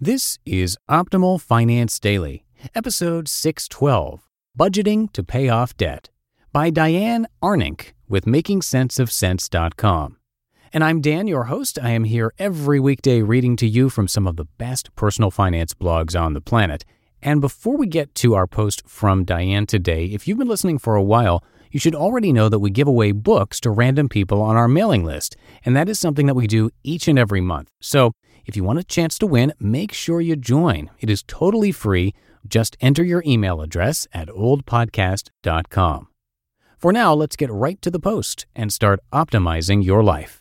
This is Optimal Finance Daily, episode 612, Budgeting to Pay Off Debt, by Dianne Aarnink with MakingSenseOfCents.com. And I'm Dan, your host. I am here every weekday reading to you from some of the best personal finance blogs on the planet. And before we get to our post from Dianne today, if you've been listening for a while, you should already know that we give away books to random people on our mailing list, and that is something that we do each and every month. So if you want a chance to win, make sure you join. It is totally free. Just enter your email address at OLDPodcast.com. For now, let's get right to the post and start optimizing your life.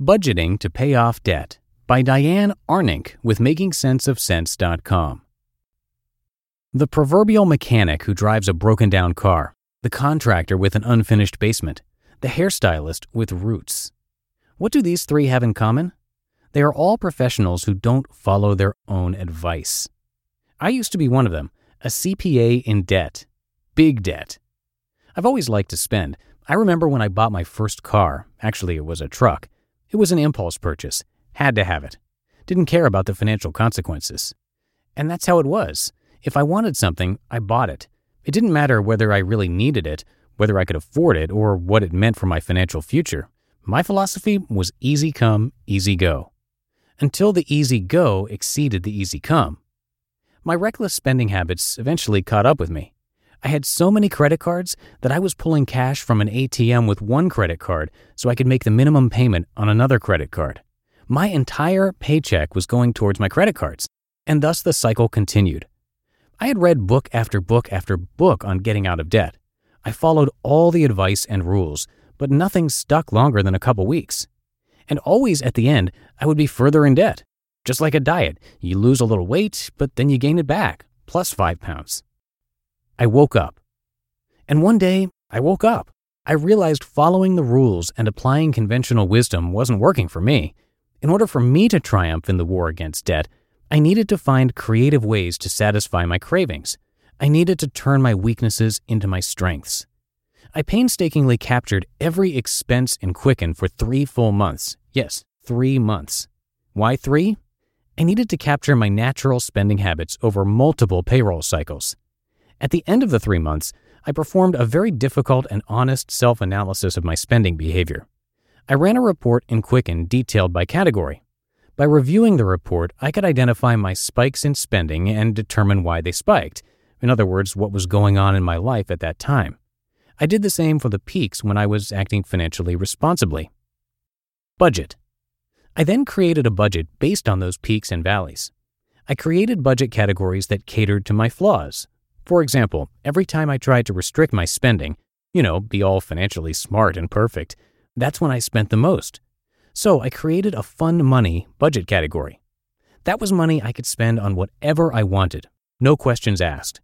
Budgeting to Pay Off Debt, by Dianne Aarnink with MakingSenseOfCents.com. The proverbial mechanic who drives a broken-down car, the contractor with an unfinished basement, the hairstylist with roots. What do these three have in common? They are all professionals who don't follow their own advice. I used to be one of them, a CPA in debt. Big debt. I've always liked to spend. I remember when I bought my first car. Actually, it was a truck. It was an impulse purchase. Had to have it. Didn't care about the financial consequences. And that's how it was. If I wanted something, I bought it. It didn't matter whether I really needed it, whether I could afford it, or what it meant for my financial future. My philosophy was easy come, easy go. Until the easy go exceeded the easy come. My reckless spending habits eventually caught up with me. I had so many credit cards that I was pulling cash from an ATM with one credit card so I could make the minimum payment on another credit card. My entire paycheck was going towards my credit cards, and thus the cycle continued. I had read book after book after book on getting out of debt. I followed all the advice and rules, but nothing stuck longer than a couple weeks. And always at the end, I would be further in debt. Just like a diet, you lose a little weight, but then you gain it back, plus 5 pounds. I woke up. And one day, I woke up. I realized following the rules and applying conventional wisdom wasn't working for me. In order for me to triumph in the war against debt, I needed to find creative ways to satisfy my cravings. I needed to turn my weaknesses into my strengths. I painstakingly captured every expense in Quicken for 3 full months. Yes, 3 months. Why 3? I needed to capture my natural spending habits over multiple payroll cycles. At the end of the 3 months, I performed a very difficult and honest self-analysis of my spending behavior. I ran a report in Quicken detailed by category. By reviewing the report, I could identify my spikes in spending and determine why they spiked. In other words, what was going on in my life at that time. I did the same for the peaks when I was acting financially responsibly. Budget. I then created a budget based on those peaks and valleys. I created budget categories that catered to my flaws. For example, every time I tried to restrict my spending, be all financially smart and perfect, that's when I spent the most. So I created a fun money budget category. That was money I could spend on whatever I wanted, no questions asked.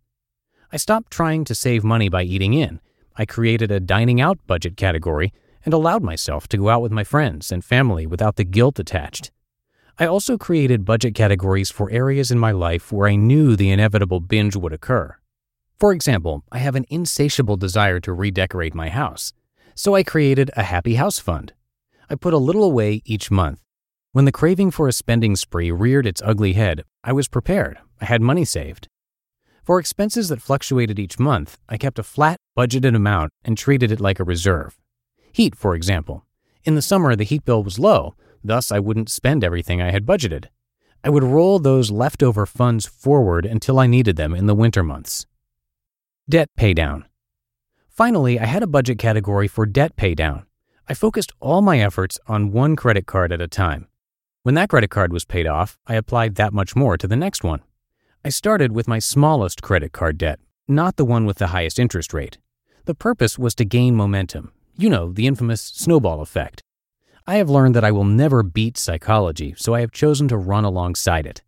I stopped trying to save money by eating in. I created a dining out budget category and allowed myself to go out with my friends and family without the guilt attached. I also created budget categories for areas in my life where I knew the inevitable binge would occur. For example, I have an insatiable desire to redecorate my house, so I created a happy house fund. I put a little away each month. When the craving for a spending spree reared its ugly head, I was prepared. I had money saved. For expenses that fluctuated each month, I kept a flat, budgeted amount and treated it like a reserve. Heat, for example. In the summer, the heat bill was low, thus I wouldn't spend everything I had budgeted. I would roll those leftover funds forward until I needed them in the winter months. Debt paydown. Finally, I had a budget category for debt paydown. I focused all my efforts on one credit card at a time. When that credit card was paid off, I applied that much more to the next one. I started with my smallest credit card debt, not the one with the highest interest rate. The purpose was to gain momentum. You know, the infamous snowball effect. I have learned that I will never beat psychology, so I have chosen to run alongside it.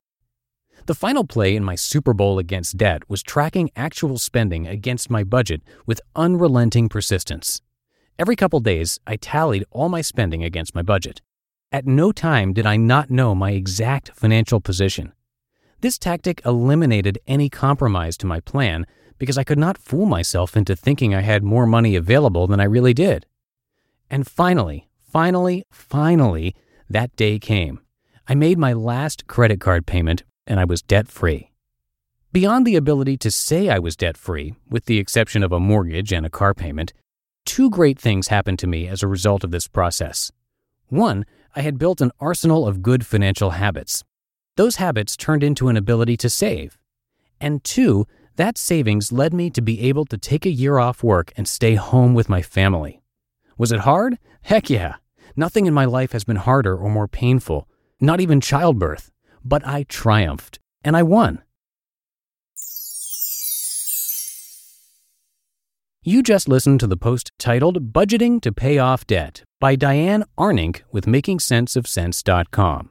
The final play in my Super Bowl against debt was tracking actual spending against my budget with unrelenting persistence. Every couple days, I tallied all my spending against my budget. At no time did I not know my exact financial position. This tactic eliminated any compromise to my plan because I could not fool myself into thinking I had more money available than I really did. And finally, that day came. I made my last credit card payment and I was debt-free. Beyond the ability to say I was debt-free, with the exception of a mortgage and a car payment, two great things happened to me as a result of this process. One, I had built an arsenal of good financial habits. Those habits turned into an ability to save. And two, that savings led me to be able to take a year off work and stay home with my family. Was it hard? Heck yeah. Nothing in my life has been harder or more painful, not even childbirth. But I triumphed, and I won. You just listened to the post titled Budgeting to Pay Off Debt by Dianne Aarnink with MakingSenseOfCents.com.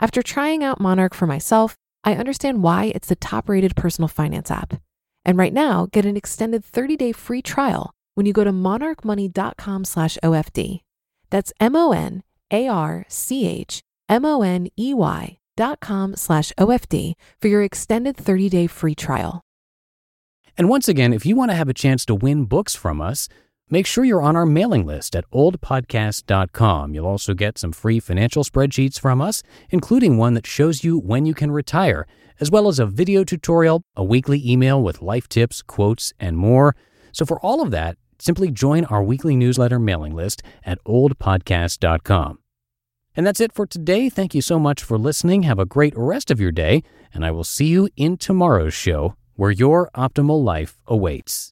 After trying out Monarch for myself, I understand why it's the top-rated personal finance app. And right now, get an extended 30-day free trial when you go to monarchmoney.com/OFD. That's monarchmoney.com/OFD for your extended 30-day free trial. And once again, if you want to have a chance to win books from us, make sure you're on our mailing list at OLDPodcast.com. You'll also get some free financial spreadsheets from us, including one that shows you when you can retire, as well as a video tutorial, a weekly email with life tips, quotes, and more. So for all of that, simply join our weekly newsletter mailing list at OLDPodcast.com. And that's it for today. Thank you so much for listening. Have a great rest of your day, and I will see you in tomorrow's show, where your optimal life awaits.